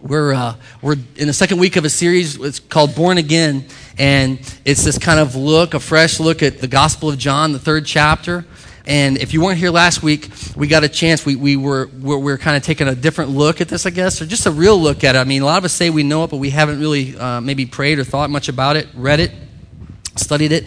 We're in the second week of a series. It's called Born Again, and it's this kind of look, a fresh look at the Gospel of John, the third chapter. And if you weren't here last week, we got a chance. We were kind of taking a different look at this, I guess, or just a real look at it. I mean, a lot of us say we know it, but we haven't really maybe prayed or thought much about it, read it, studied it.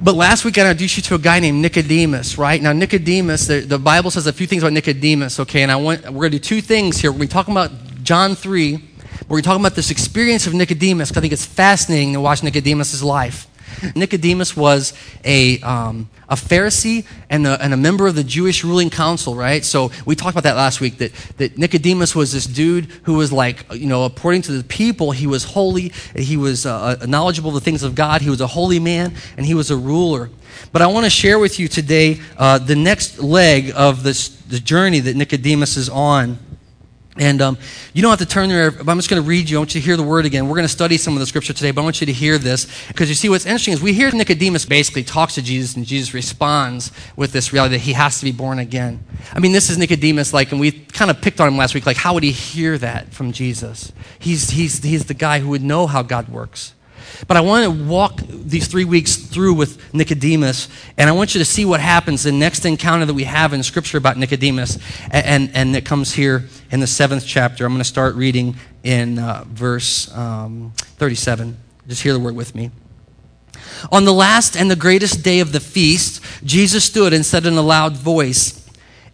But last week I introduced you to a guy named Nicodemus, right? Now, Nicodemus, the Bible says a few things about Nicodemus, okay? And we're going to do two things here. We're going to talk about John 3, we're talking about this experience of Nicodemus, because I think it's fascinating to watch Nicodemus' life. Nicodemus was a Pharisee and a member of the Jewish ruling council, right? So we talked about that last week, that Nicodemus was this dude who was like, you know, according to the people, he was holy, he was knowledgeable of the things of God, he was a holy man, and he was a ruler. But I want to share with you today the next leg of the journey that Nicodemus is on. And you don't have to turn there, but I'm just going to read you. I want you to hear the word again. We're going to study some of the scripture today, but I want you to hear this. Because you see, what's interesting is we hear Nicodemus basically talks to Jesus, and Jesus responds with this reality that he has to be born again. I mean, this is Nicodemus, like, and we kind of picked on him last week, like, how would he hear that from Jesus? He's the guy who would know how God works. But I want to walk these 3 weeks through with Nicodemus, and I want you to see what happens, the next encounter that we have in Scripture about Nicodemus, and it comes here in the 7th chapter. I'm going to start reading in verse 37. Just hear the word with me. On the last and the greatest day of the feast, Jesus stood and said in a loud voice,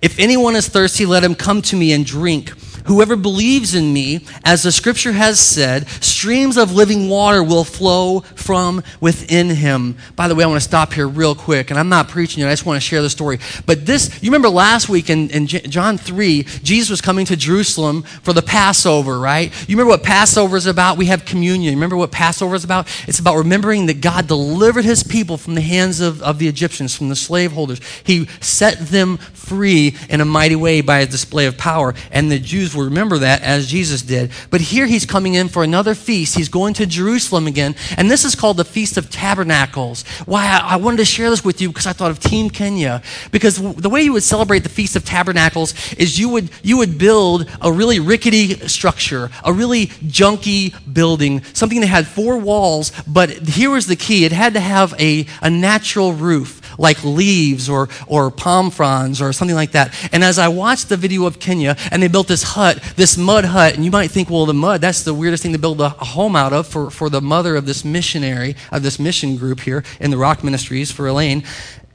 "If anyone is thirsty, let him come to me and drink. Whoever believes in me, as the scripture has said, streams of living water will flow from within him." By the way, I want to stop here real quick, and I'm not preaching it. I just want to share the story. But this, you remember last week in John 3, Jesus was coming to Jerusalem for the Passover, right? You remember what Passover is about? We have communion. You remember what Passover is about? It's about remembering that God delivered his people from the hands of the Egyptians, from the slaveholders. He set them free in a mighty way by a display of power, and the Jews will remember that as Jesus did. But here he's coming in for another feast. He's going to Jerusalem again, and this is called the Feast of Tabernacles. Why I wanted to share this with you, because I thought of Team Kenya, because the way you would celebrate the Feast of Tabernacles is you would build a really rickety structure, a really junky building, something that had four walls, but here was the key. It had to have a natural roof, like leaves or palm fronds or something like that. And as I watched the video of Kenya, and they built this hut, this mud hut, and you might think, well, the mud, that's the weirdest thing to build a home out of for the mother of this missionary, of this mission group here in the Rock Ministries for Elaine.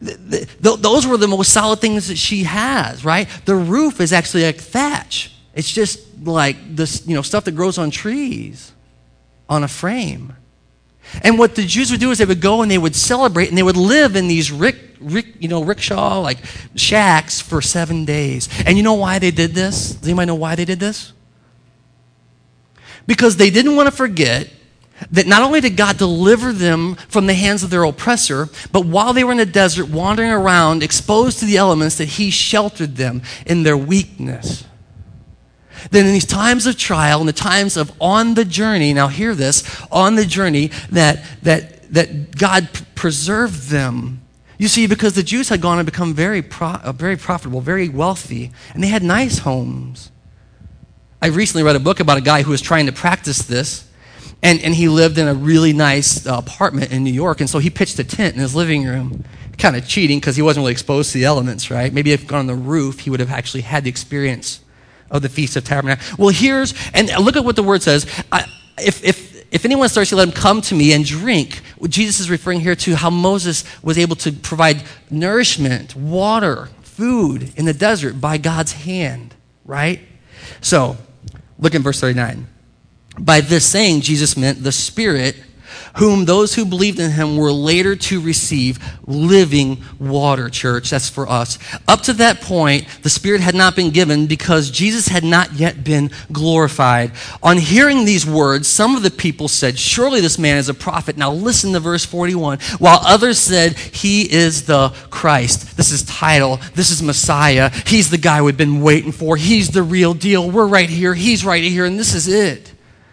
Those were the most solid things that she has, right? The roof is actually like thatch. It's just like this, you know, stuff that grows on trees, on a frame. And what the Jews would do is they would go and they would celebrate, and they would live in these rickshaw like shacks for 7 days. And you know why they did this? Does anybody know why they did this? Because they didn't want to forget that not only did God deliver them from the hands of their oppressor, but while they were in the desert wandering around exposed to the elements, that he sheltered them in their weakness. Then in these times of trial, in the times of on the journey, now hear this, on the journey, that God preserved them. You see, because the Jews had gone and become very profitable, very wealthy, and they had nice homes. I recently read a book about a guy who was trying to practice this, and he lived in a really nice apartment in New York, and so he pitched a tent in his living room, kind of cheating because he wasn't really exposed to the elements, right? Maybe if he'd gone on the roof, he would have actually had the experience of the Feast of Tabernacles. Well, here's, and look at what the word says. If anyone's thirsty, let him come to me and drink. Jesus is referring here to how Moses was able to provide nourishment, water, food in the desert by God's hand, right? So, look in verse 39. By this saying, Jesus meant the Spirit, whom those who believed in him were later to receive, living water, church. That's for us. Up to that point, the Spirit had not been given because Jesus had not yet been glorified. On hearing these words, some of the people said, "Surely this man is a prophet." Now listen to verse 41. While others said, "He is the Christ." This is title. This is Messiah. He's the guy we've been waiting for. He's the real deal. We're right here. He's right here. And this is it.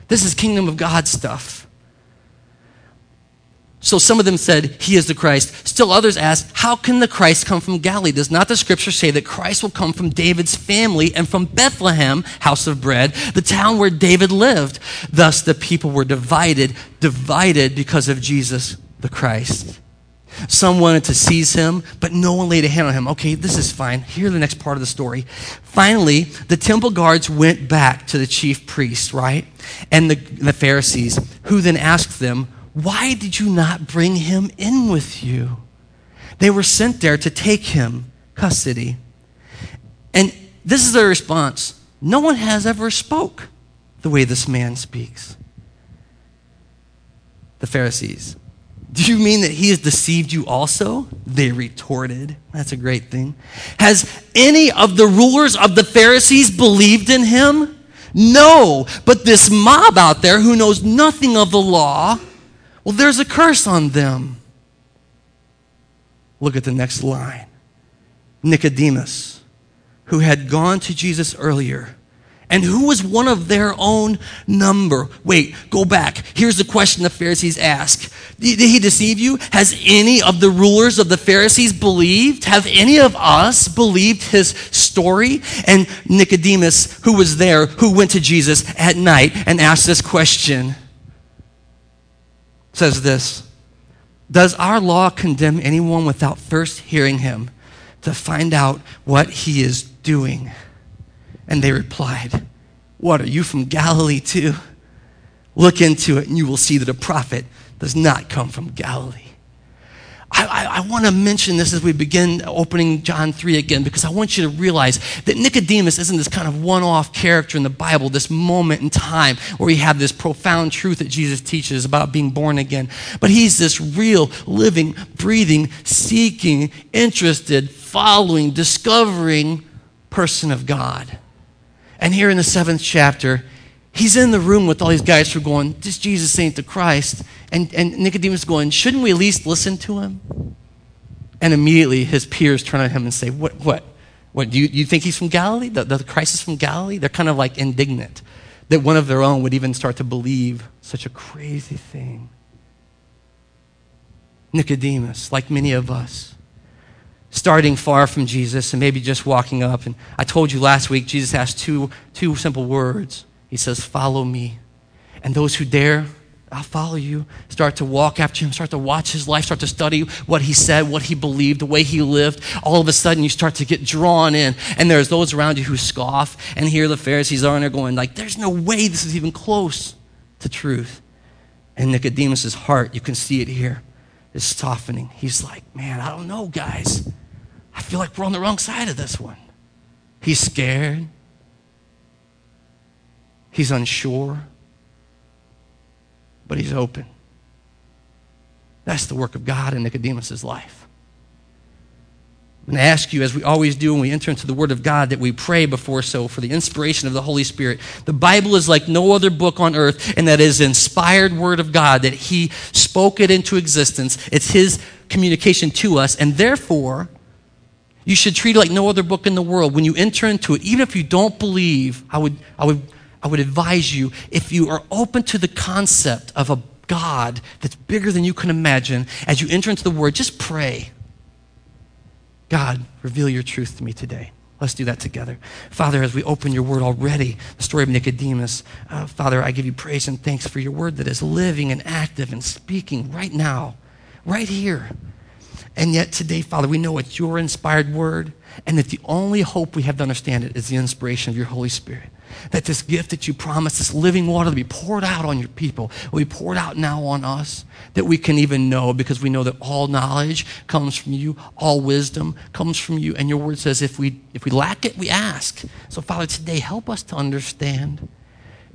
This is kingdom of God stuff. So some of them said, he is the Christ. Still others asked, how can the Christ come from Galilee? Does not the scripture say that Christ will come from David's family and from Bethlehem, house of bread, the town where David lived? Thus the people were divided because of Jesus the Christ. Some wanted to seize him, but no one laid a hand on him. Okay, this is fine. Here's the next part of the story. Finally, the temple guards went back to the chief priests, right? And the Pharisees, who then asked them, why did you not bring him in with you? They were sent there to take him custody. And this is their response. No one has ever spoke the way this man speaks. The Pharisees, do you mean that he has deceived you also? They retorted. That's a great thing. Has any of the rulers of the Pharisees believed in him? No, but this mob out there who knows nothing of the law, well, there's a curse on them. Look at the next line. Nicodemus, who had gone to Jesus earlier, and who was one of their own number. Wait, go back. Here's the question the Pharisees ask. Did he deceive you? Has any of the rulers of the Pharisees believed? Have any of us believed his story? And Nicodemus, who was there, who went to Jesus at night and asked this question, says this, does our law condemn anyone without first hearing him to find out what he is doing? And they replied, what, are you from Galilee too? Look into it and you will see that a prophet does not come from Galilee. I want to mention this as we begin opening John 3 again, because I want you to realize that Nicodemus isn't this kind of one-off character in the Bible, this moment in time where we have this profound truth that Jesus teaches about being born again. But he's this real, living, breathing, seeking, interested, following, discovering person of God. And here in the 7th chapter, he's in the room with all these guys who are going, this Jesus ain't the Christ. And Nicodemus going, shouldn't we at least listen to him? And immediately his peers turn on him and say, what? Do you think he's from Galilee? The Christ is from Galilee? They're kind of like indignant that one of their own would even start to believe such a crazy thing. Nicodemus, like many of us, starting far from Jesus and maybe just walking up. And I told you last week, Jesus asked two simple words. He says, follow me. And those who dare, I'll follow you, start to walk after him, start to watch his life, start to study what he said, what he believed, the way he lived. All of a sudden, you start to get drawn in. And there's those around you who scoff. And here the Pharisees are, and they're going like, there's no way this is even close to truth. And Nicodemus's heart, you can see it here, is softening. He's like, man, I don't know, guys. I feel like we're on the wrong side of this one. He's scared. He's unsure, but he's open. That's the work of God in Nicodemus' life. I'm going to ask you, as we always do when we enter into the Word of God, that we pray before so for the inspiration of the Holy Spirit. The Bible is like no other book on earth, and that is the inspired Word of God, that He spoke it into existence. It's His communication to us, and therefore, you should treat it like no other book in the world. When you enter into it, even if you don't believe, I would advise you, if you are open to the concept of a God that's bigger than you can imagine, as you enter into the Word, just pray. God, reveal your truth to me today. Let's do that together. Father, as we open your Word already, the story of Nicodemus, Father, I give you praise and thanks for your Word that is living and active and speaking right now, right here. And yet today, Father, we know it's your inspired Word, and that the only hope we have to understand it is the inspiration of your Holy Spirit. That this gift that you promised, this living water to be poured out on your people, will be poured out now on us, that we can even know, because we know that all knowledge comes from you, all wisdom comes from you, and your Word says if we lack it, we ask. So Father, today help us to understand.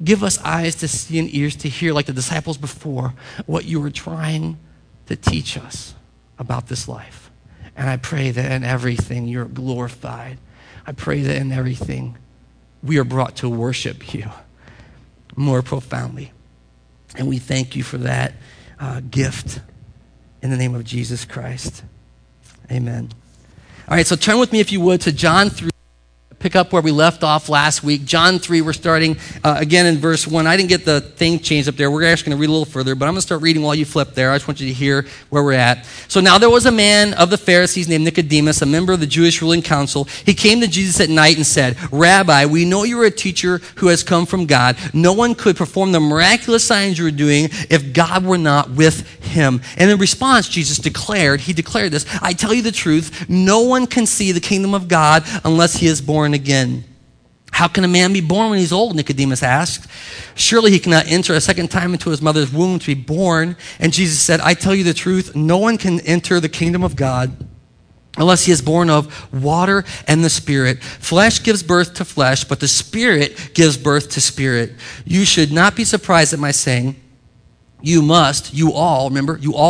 Give us eyes to see and ears to hear, like the disciples before, what you were trying to teach us about this life. And I pray that in everything you're glorified. I pray that in everything we are brought to worship you more profoundly. And we thank you for that gift in the name of Jesus Christ. Amen. All right, so turn with me, if you would, to John 3. pick up where we left off last week. John 3, we're starting again in verse 1. I didn't get the thing changed up there. We're actually going to read a little further, but I'm going to start reading while you flip there. I just want you to hear where we're at. So now there was a man of the Pharisees named Nicodemus, a member of the Jewish ruling council. He came to Jesus at night and said, "Rabbi, we know you're a teacher who has come from God. No one could perform the miraculous signs you're doing if God were not with him." And in response, Jesus declared, this, "I tell you the truth, no one can see the kingdom of God unless he is born again." "How can a man be born when he's old?" Nicodemus asked. "Surely he cannot enter a second time into his mother's womb to be born." And Jesus said, "I tell you the truth, no one can enter the kingdom of God unless he is born of water and the Spirit. Flesh gives birth to flesh, but the Spirit gives birth to spirit. You should not be surprised at my saying, you all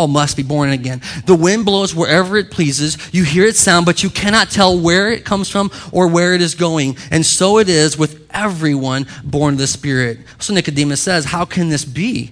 must be born again. The wind blows wherever it pleases. You hear its sound, but you cannot tell where it comes from or where it is going. And so it is with everyone born of the Spirit." So Nicodemus says, "How can this be?"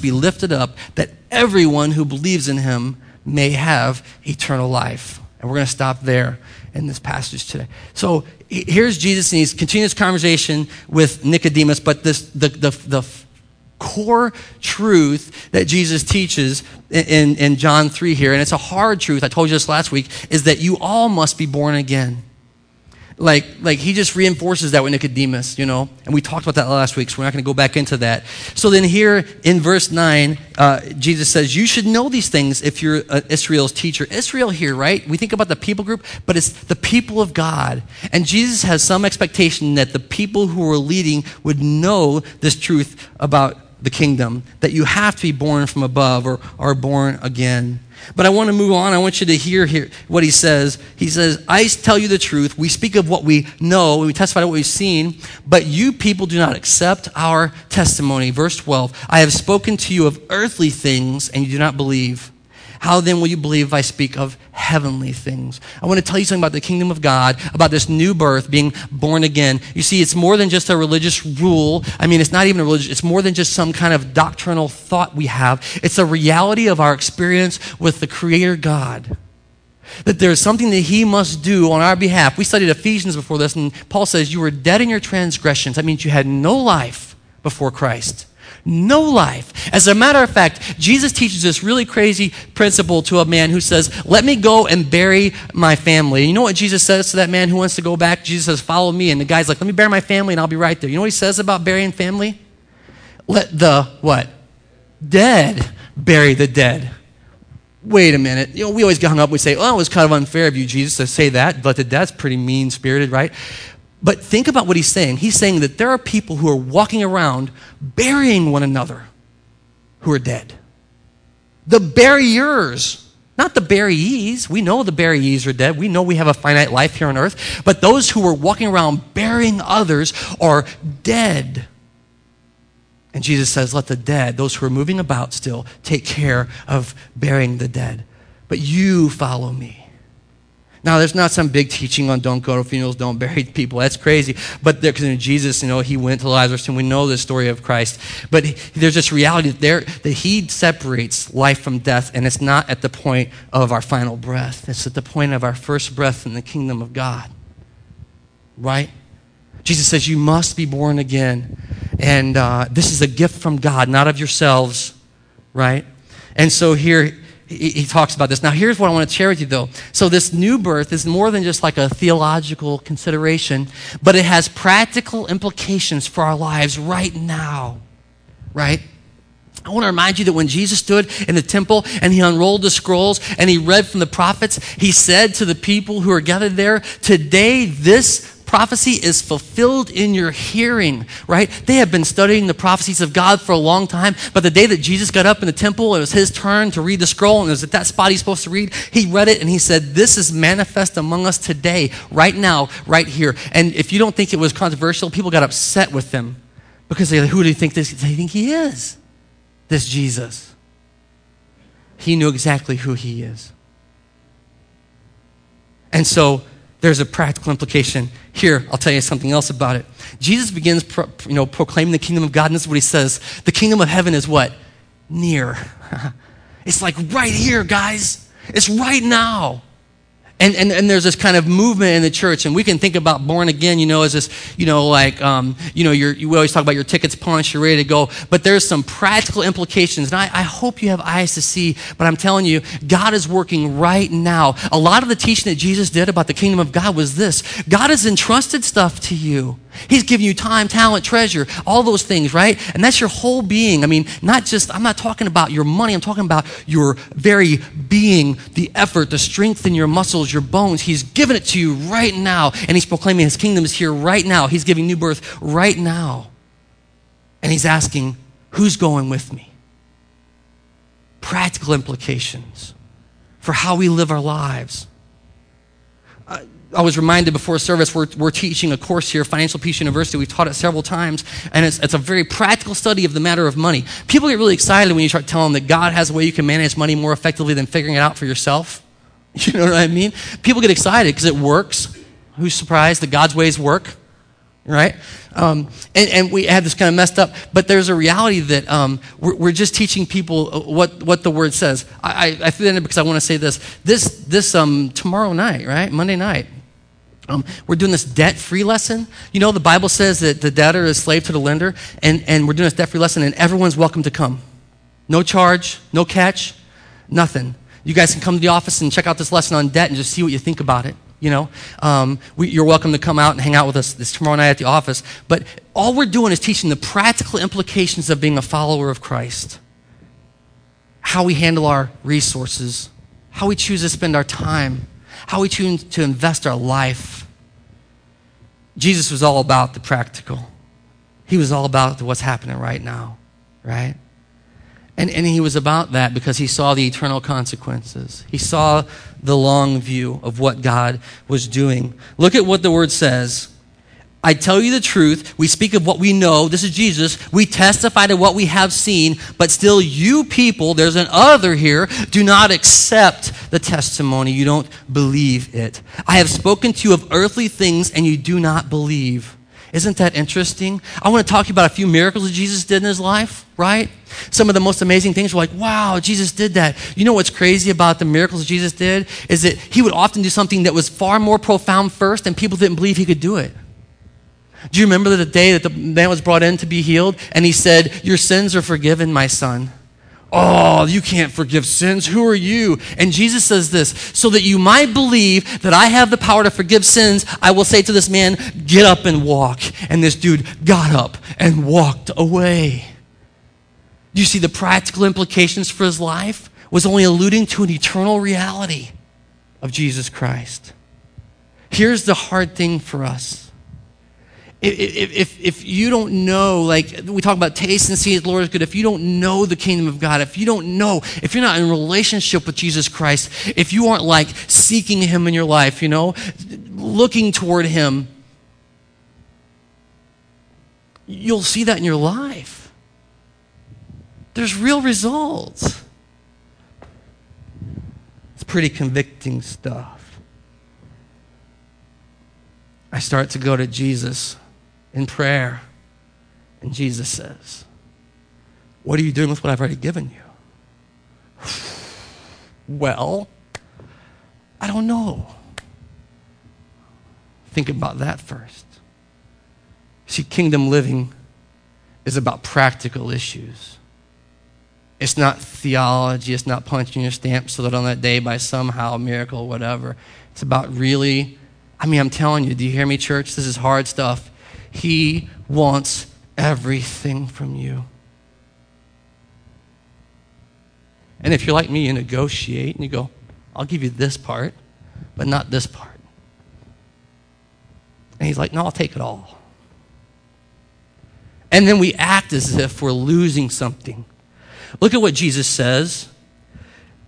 be lifted up, that everyone who believes in him may have eternal life." And we're going to stop there in this passage today. So here's Jesus, and he's continuing this conversation with Nicodemus, but this the core truth that Jesus teaches in John 3 here, and it's a hard truth, I told you this last week, is that you all must be born again. Like he just reinforces that with Nicodemus, and we talked about that last week, so we're not going to go back into that. So then here in verse 9, Jesus says, "You should know these things if you're Israel's teacher." Israel here, right? We think about the people group, but it's the people of God. And Jesus has some expectation that the people who are leading would know this truth about the kingdom, that you have to be born from above or are born again. But I want to move on. I want you to hear what he says. He says, "I tell you the truth. We speak of what we know, and we testify to what we've seen, but you people do not accept our testimony." Verse 12, "I have spoken to you of earthly things, and you do not believe. How then will you believe if I speak of heavenly things?" I want to tell you something about the kingdom of God, about this new birth, being born again. You see, it's more than just a religious rule. It's not even a religious, it's more than just some kind of doctrinal thought we have. It's a reality of our experience with the Creator God, that there's something that he must do on our behalf. We studied Ephesians before this, and Paul says, "You were dead in your transgressions." That means you had no life before Christ. No life. As a matter of fact, Jesus teaches this really crazy principle to a man who says, "Let me go and bury my family." And you know what Jesus says to that man who wants to go back? Jesus says, "Follow me." And the guy's like, "Let me bury my family and I'll be right there." You know what he says about burying family? "Let the," what? "Dead bury the dead." Wait a minute. We always get hung up. We say, "Oh, it was kind of unfair of you, Jesus, to say that. But that's pretty mean-spirited," right? But think about what he's saying. He's saying that there are people who are walking around burying one another who are dead. The buriers, not the buries. We know the buries are dead. We know we have a finite life here on earth. But those who are walking around burying others are dead. And Jesus says, "Let the dead, those who are moving about still, take care of burying the dead. But you follow me." Now, there's not some big teaching on don't go to funerals, don't bury people. That's crazy. But because Jesus, he went to Lazarus, and we know the story of Christ. But there's this reality that he separates life from death, and it's not at the point of our final breath. It's at the point of our first breath in the kingdom of God, right? Jesus says you must be born again. And this is a gift from God, not of yourselves, right? And so here, he talks about this. Now, here's what I want to share with you, though. So this new birth is more than just like a theological consideration, but it has practical implications for our lives right now, right? I want to remind you that when Jesus stood in the temple and he unrolled the scrolls and he read from the prophets, he said to the people who are gathered there, "Today this prophecy is fulfilled in your hearing, right? They have been studying the prophecies of God for a long time, but the day that Jesus got up in the temple, it was his turn to read the scroll, and it was at that spot he's supposed to read. He read it, and he said, this is manifest among us today, right now, right here. And if you don't think it was controversial, people got upset with him because they're like, who do you think this is? They think he is, this Jesus. He knew exactly who he is. And so there's a practical implication. Here, I'll tell you something else about it. Jesus begins proclaiming the kingdom of God, and this is what he says. The kingdom of heaven is what? Near. It's like right here, guys. It's right now. And there's this kind of movement in the church, and we can think about born again, as this, we always talk about your ticket's punched, you're ready to go. But there's some practical implications, and I hope you have eyes to see, but I'm telling you, God is working right now. A lot of the teaching that Jesus did about the kingdom of God was this. God has entrusted stuff to you. He's given you time, talent, treasure, all those things, right? And that's your whole being. I mean, I'm not talking about your money. I'm talking about your very being, the effort, the strength in your muscles, your bones. He's given it to you right now. And he's proclaiming his kingdom is here right now. He's giving new birth right now. And he's asking, who's going with me? Practical implications for how we live our lives. I was reminded before service, we're teaching a course here, Financial Peace University. We've taught it several times, and it's a very practical study of the matter of money. People get really excited when you start telling them that God has a way you can manage money more effectively than figuring it out for yourself. You know what I mean? People get excited because it works. Who's surprised that God's ways work, right? And we have this kind of messed up, but there's a reality that we're just teaching people what the Word says. I threw that in because I want to say this. This tomorrow night, right, Monday night, we're doing this debt-free lesson. The Bible says that the debtor is slave to the lender, and we're doing this debt-free lesson, and everyone's welcome to come. No charge, no catch, nothing. You guys can come to the office and check out this lesson on debt and just see what you think about it. You're welcome to come out and hang out with us this tomorrow night at the office. But all we're doing is teaching the practical implications of being a follower of Christ, how we handle our resources, how we choose to spend our time, how we choose to invest our life. Jesus was all about the practical. He was all about what's happening right now, right? And he was about that because he saw the eternal consequences. He saw the long view of what God was doing. Look at what the Word says. I tell you the truth, we speak of what we know. This is Jesus. We testify to what we have seen, but still you people, there's an other here, do not accept the testimony. You don't believe it. I have spoken to you of earthly things, and you do not believe. Isn't that interesting? I want to talk to you about a few miracles that Jesus did in his life, right? Some of the most amazing things were like, wow, Jesus did that. You know what's crazy about the miracles Jesus did is that he would often do something that was far more profound first, and people didn't believe he could do it. Do you remember the day that the man was brought in to be healed? And he said, your sins are forgiven, my son. Oh, you can't forgive sins. Who are you? And Jesus says this, so that you might believe that I have the power to forgive sins, I will say to this man, get up and walk. And this dude got up and walked away. Do you see the practical implications for his life? Was only alluding to an eternal reality of Jesus Christ. Here's the hard thing for us. If you don't know, like we talk about taste and see the Lord is good, if you don't know the kingdom of God, if you don't know, if you're not in relationship with Jesus Christ, if you aren't like seeking him in your life, looking toward him, you'll see that in your life. There's real results. It's pretty convicting stuff. I start to go to Jesus in prayer. And Jesus says, what are you doing with what I've already given you? Well, I don't know. Think about that first. See, kingdom living is about practical issues. It's not theology. It's not punching your stamp so that on that day by somehow, miracle, whatever. It's about really, I'm telling you, do you hear me, church? This is hard stuff. He wants everything from you. And if you're like me, you negotiate and you go, I'll give you this part, but not this part. And he's like, no, I'll take it all. And then we act as if we're losing something. Look at what Jesus says.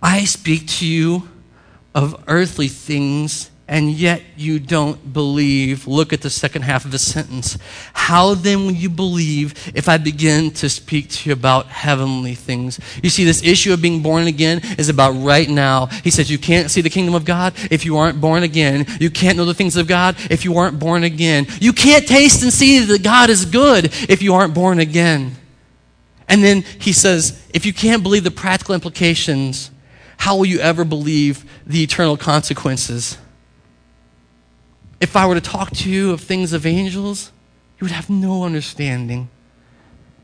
I speak to you of earthly things, and yet you don't believe. Look at the second half of the sentence. How then will you believe if I begin to speak to you about heavenly things? You see, this issue of being born again is about right now. He says you can't see the kingdom of God if you aren't born again. You can't know the things of God if you aren't born again. You can't taste and see that God is good if you aren't born again. And then he says, if you can't believe the practical implications, how will you ever believe the eternal consequences? If I were to talk to you of things of angels, you would have no understanding.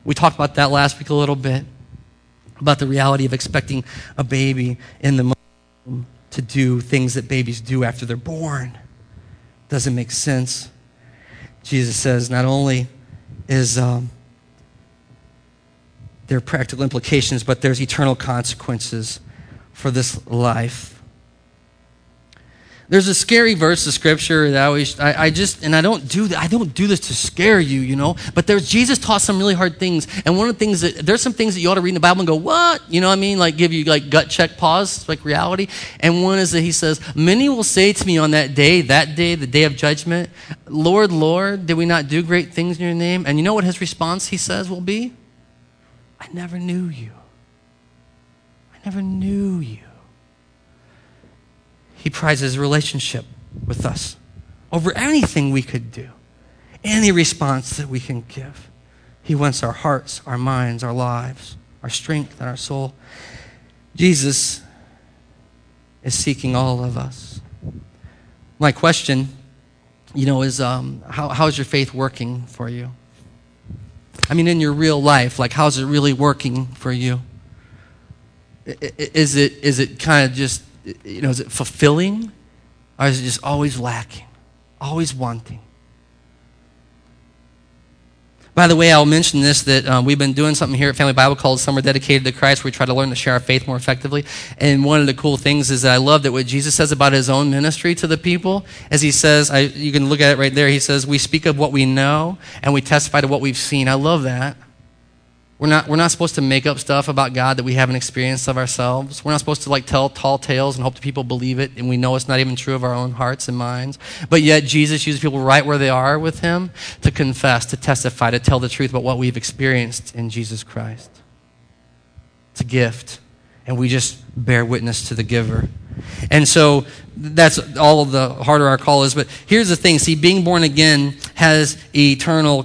We talked about that last week a little bit, about the reality of expecting a baby in the womb to do things that babies do after they're born. Doesn't make sense. Jesus says not only is there are practical implications, but there's eternal consequences for this life. There's a scary verse of scripture that I don't do this to scare you, you know, but Jesus taught some really hard things. And one of the things that, there's some things that you ought to read in the Bible and go, what? You know what I mean? Like give you like gut check pause, like reality. And one is that he says, many will say to me on that day, the day of judgment, Lord, Lord, did we not do great things in your name? And you know what his response he says will be? I never knew you. I never knew you. He prizes relationship with us over anything we could do, any response that we can give. He wants our hearts, our minds, our lives, our strength, and our soul. Jesus is seeking all of us. My question, you know, is how's your faith working for you? I mean, in your real life, like how's it really working for you? Is it kind of just, you know, is it fulfilling, or is it just always lacking, always wanting? By the way, I'll mention this, that we've been doing something here at Family Bible called Summer Dedicated to Christ, where we try to learn to share our faith more effectively. And one of the cool things is that I love that what Jesus says about his own ministry to the people, as he says, you can look at it right there, he says, we speak of what we know, and we testify to what we've seen. I love that. We're not supposed to make up stuff about God that we haven't experienced of ourselves. We're not supposed to like tell tall tales and hope that people believe it, and we know it's not even true of our own hearts and minds. But yet Jesus uses people right where they are with him to confess, to testify, to tell the truth about what we've experienced in Jesus Christ. It's a gift, and we just bear witness to the giver. And so that's all of the harder our call is. But here's the thing. See, being born again has eternal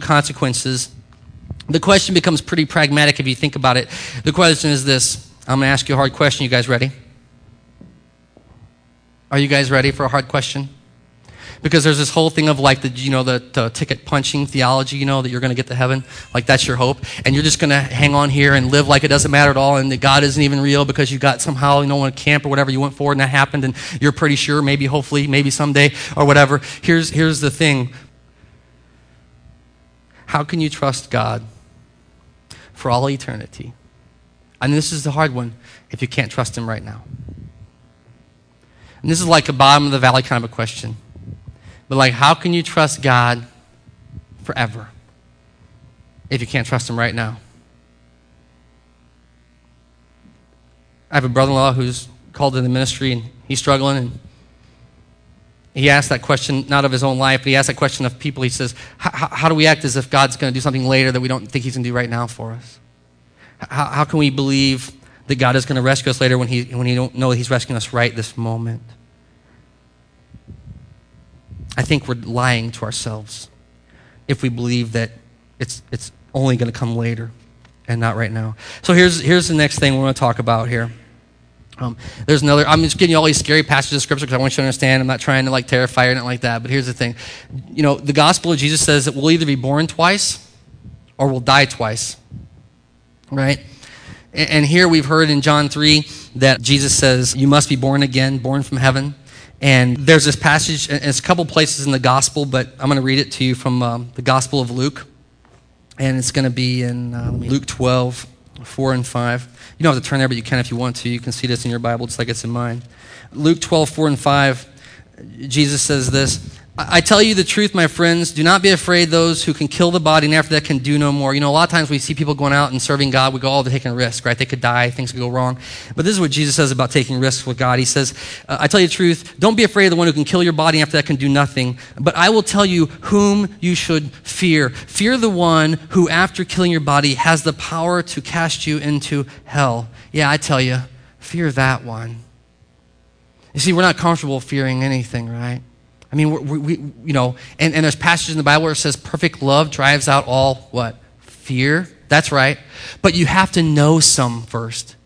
consequences. The question becomes pretty pragmatic if you think about it. The question is this. I'm going to ask you a hard question. You guys ready? Are you guys ready for a hard question? Because there's this whole thing of like the ticket punching theology, you know, that you're going to get to heaven. Like that's your hope. And you're just going to hang on here and live like it doesn't matter at all, and that God isn't even real because you got somehow, you know, in a camp or whatever, you went forward and that happened, and you're pretty sure, maybe, hopefully, maybe someday or whatever. Here's the thing. How can you trust God for all eternity? And this is the hard one, if you can't trust him right now. And this is like a bottom of the valley kind of a question. But like, how can you trust God forever if you can't trust him right now? I have a brother-in-law who's called in the ministry, and he's struggling, and he asked that question, not of his own life, but he asked that question of people. He says, how do we act as if God's going to do something later that we don't think he's going to do right now for us? How can we believe that God is going to rescue us later when he don't know that he's rescuing us right this moment? I think we're lying to ourselves if we believe that it's only going to come later and not right now. So here's the next thing we're going to talk about here. There's another, I'm just giving you all these scary passages of scripture because I want you to understand. I'm not trying to like terrify you or anything like that, but here's the thing. You know, the gospel of Jesus says that we'll either be born twice or we'll die twice, right? And here we've heard in John 3 that Jesus says you must be born again, born from heaven. And there's this passage, and it's a couple places in the gospel, but I'm going to read it to you from the Gospel of Luke. And it's going to be in Luke 12. 4 and 5. You don't have to turn there, but you can if you want to. You can see this in your Bible just like it's in mine. Luke 12, 4 and 5, Jesus says this, I tell you the truth, my friends, do not be afraid those who can kill the body and after that can do no more. You know, a lot of times we see people going out and serving God, we go, oh, they're taking a risk, right? They could die, things could go wrong. But this is what Jesus says about taking risks with God. He says, I tell you the truth, don't be afraid of the one who can kill your body and after that can do nothing. But I will tell you whom you should fear. Fear the one who after killing your body has the power to cast you into hell. Yeah, I tell you, fear that one. You see, we're not comfortable fearing anything, right? I mean, we there's passages in the Bible where it says perfect love drives out all, what? Fear. That's right. But you have to know some first.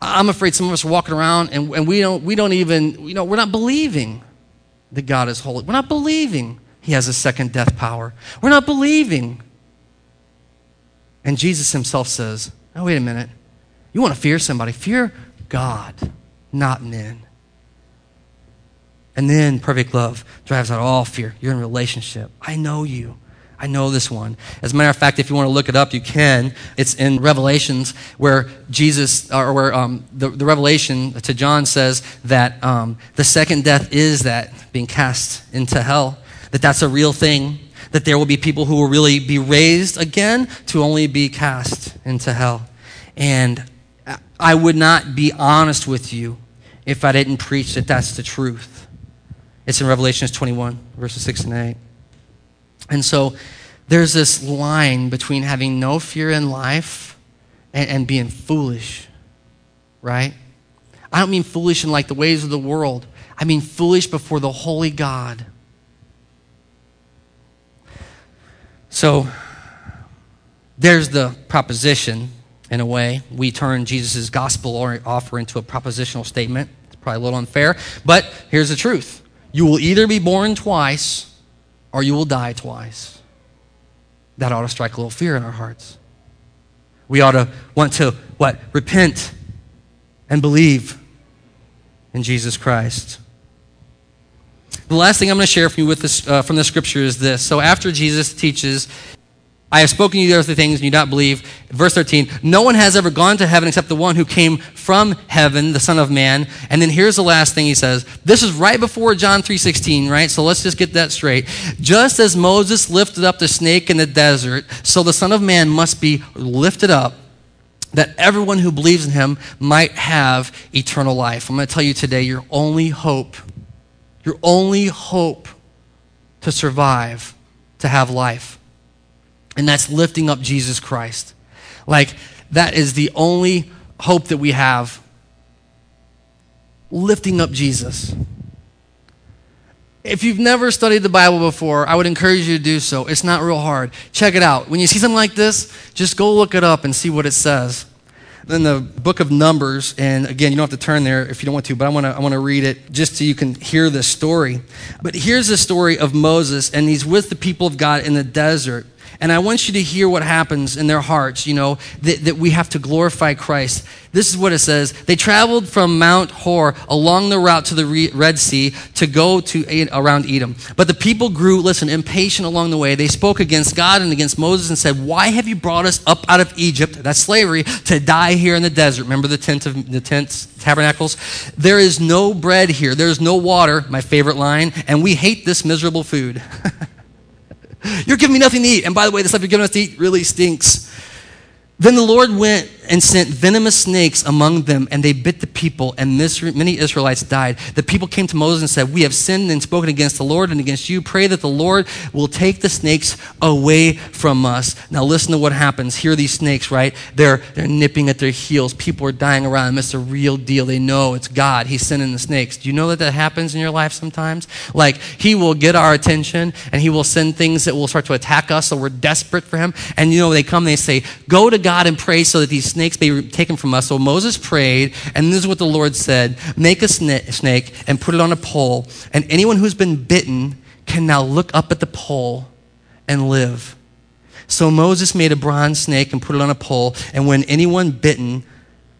I'm afraid some of us are walking around and we don't even we're not believing that God is holy. We're not believing he has a second death power. We're not believing. And Jesus himself says, oh, wait a minute. You want to fear somebody? Fear God, not men. And then perfect love drives out all fear. You're in a relationship. I know you. I know this one. As a matter of fact, if you want to look it up, you can. It's in Revelations where Jesus, or where the revelation to John says that the second death is that being cast into hell, that that's a real thing, that there will be people who will really be raised again to only be cast into hell. And I would not be honest with you if I didn't preach that that's the truth. It's in Revelation 21, verses 6 and 8. And so there's this line between having no fear in life and being foolish, right? I don't mean foolish in like the ways of the world. I mean foolish before the holy God. So there's the proposition, in a way. We turn Jesus' gospel offer into a propositional statement. It's probably a little unfair, but here's the truth. You will either be born twice or you will die twice. That ought to strike a little fear in our hearts. We ought to want to, what? Repent and believe in Jesus Christ. The last thing I'm going to share from the scripture is this. So after Jesus teaches, I have spoken to you earthly things and you do not believe. Verse 13, no one has ever gone to heaven except the one who came from heaven, the Son of Man. And then here's the last thing he says. This is right before John 3:16, right? So let's just get that straight. Just as Moses lifted up the snake in the desert, so the Son of Man must be lifted up, that everyone who believes in him might have eternal life. I'm going to tell you today, your only hope to survive, to have life, and that's lifting up Jesus Christ. Like, that is the only hope that we have. Lifting up Jesus. If you've never studied the Bible before, I would encourage you to do so. It's not real hard. Check it out. When you see something like this, just go look it up and see what it says. Then the book of Numbers, and again, you don't have to turn there if you don't want to, but I want to read it just so you can hear this story. But here's the story of Moses, and he's with the people of God in the desert. And I want you to hear what happens in their hearts, you know, that we have to glorify Christ. This is what it says. They traveled from Mount Hor along the route to the Red Sea to go to around Edom. But the people grew, impatient along the way. They spoke against God and against Moses and said, why have you brought us up out of Egypt, that's slavery, to die here in the desert? Remember the tents, tabernacles? There is no bread here. There is no water, my favorite line, and we hate this miserable food. You're giving me nothing to eat. And by the way, the stuff you're giving us to eat really stinks. Then the Lord went and sent venomous snakes among them, and they bit the people, and many Israelites died. The people came to Moses and said, we have sinned and spoken against the Lord and against you. Pray that the Lord will take the snakes away from us. Now listen to what happens. Here are these snakes, right? They're nipping at their heels. People are dying around them. It's the real deal. They know it's God. He's sending the snakes. Do you know that happens in your life sometimes? Like, he will get our attention, and he will send things that will start to attack us, so we're desperate for him. And you know, they come, they say, go to God and pray so that these snakes may be taken from us. So Moses prayed, and this is what the Lord said. Make a snake and put it on a pole, and anyone who's been bitten can now look up at the pole and live. So Moses made a bronze snake and put it on a pole, and when anyone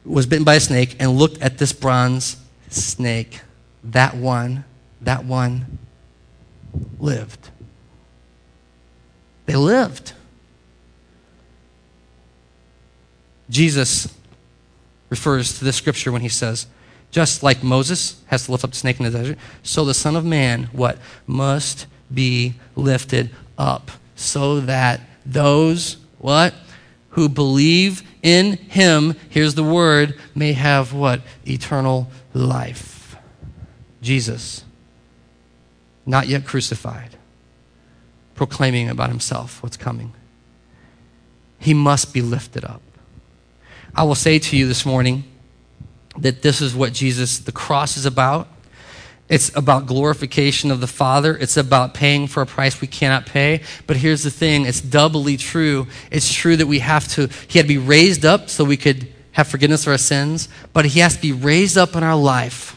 was bitten by a snake and looked at this bronze snake, that one lived. They lived. Jesus refers to this scripture when he says, just like Moses has to lift up the snake in the desert, so the Son of Man, what? Must be lifted up so that those, what? Who believe in him, here's the word, may have what? Eternal life. Jesus, not yet crucified, proclaiming about himself what's coming. He must be lifted up. I will say to you this morning that this is what Jesus, the cross is about. It's about glorification of the Father. It's about paying for a price we cannot pay. But here's the thing, it's doubly true. It's true that he had to be raised up so we could have forgiveness of our sins, but he has to be raised up in our life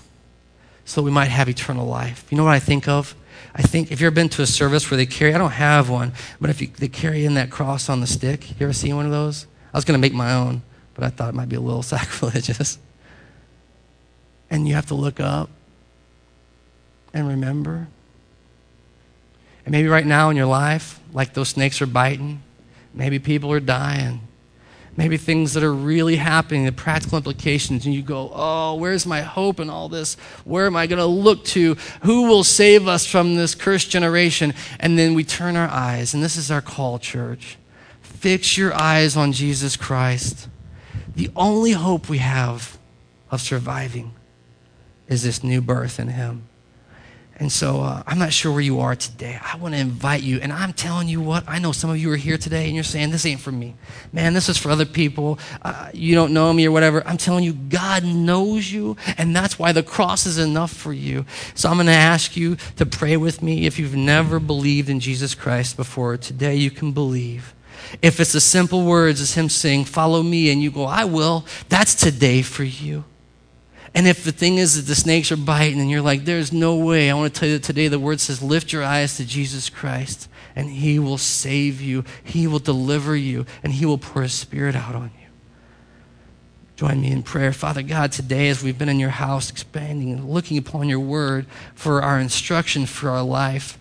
so we might have eternal life. You know what I think of? I think if you've ever been to a service where they carry, I don't have one, but if they carry in that cross on the stick, you ever seen one of those? I was gonna make my own, but I thought it might be a little sacrilegious. And you have to look up and remember. And maybe right now in your life, like those snakes are biting, maybe people are dying, maybe things that are really happening, the practical implications, and you go, oh, where's my hope in all this? Where am I going to look to? Who will save us from this cursed generation? And then we turn our eyes, and this is our call, church. Fix your eyes on Jesus Christ. The only hope we have of surviving is this new birth in him. And so I'm not sure where you are today. I want to invite you, and I'm telling you what, I know some of you are here today and you're saying, this ain't for me. Man, this is for other people. You don't know me or whatever. I'm telling you, God knows you, and that's why the cross is enough for you. So I'm going to ask you to pray with me. If you've never believed in Jesus Christ before, today you can believe. If it's the simple words as him saying, follow me, and you go, I will, that's today for you. And if the thing is that the snakes are biting and you're like, there's no way, I want to tell you that today the word says, lift your eyes to Jesus Christ and he will save you, he will deliver you, and he will pour his spirit out on you. Join me in prayer. Father God, today as we've been in your house expanding and looking upon your word for our instruction, for our life,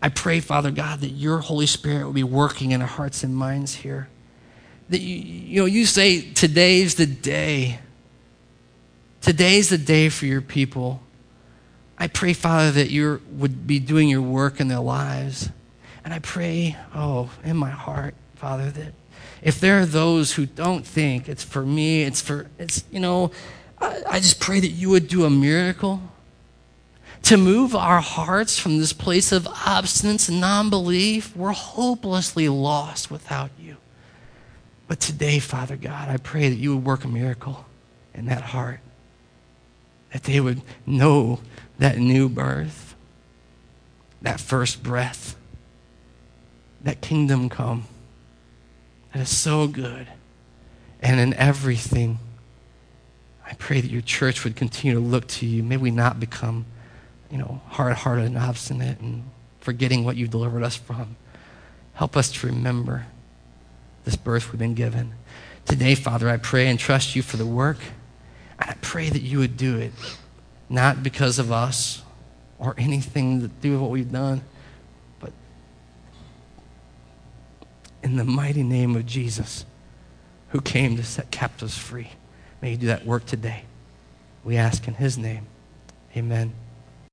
I pray, Father God, that your Holy Spirit will be working in our hearts and minds here. That you say today's the day. Today's the day for your people. I pray, Father, that you would be doing your work in their lives. And I pray, in my heart, Father, that if there are those who don't think it's for me, I just pray that you would do a miracle to move our hearts from this place of obstinance and non-belief. We're hopelessly lost without you. But today, Father God, I pray that you would work a miracle in that heart, that they would know that new birth, that first breath, that kingdom come that is so good. And in everything, I pray that your church would continue to look to you. May we not become, hard-hearted and obstinate and forgetting what you delivered us from. Help us to remember this birth we've been given. Today, Father, I pray and trust you for the work. I pray that you would do it, not because of us or anything to do with what we've done, but in the mighty name of Jesus, who came to set captives free. May you do that work today. We ask in his name, amen.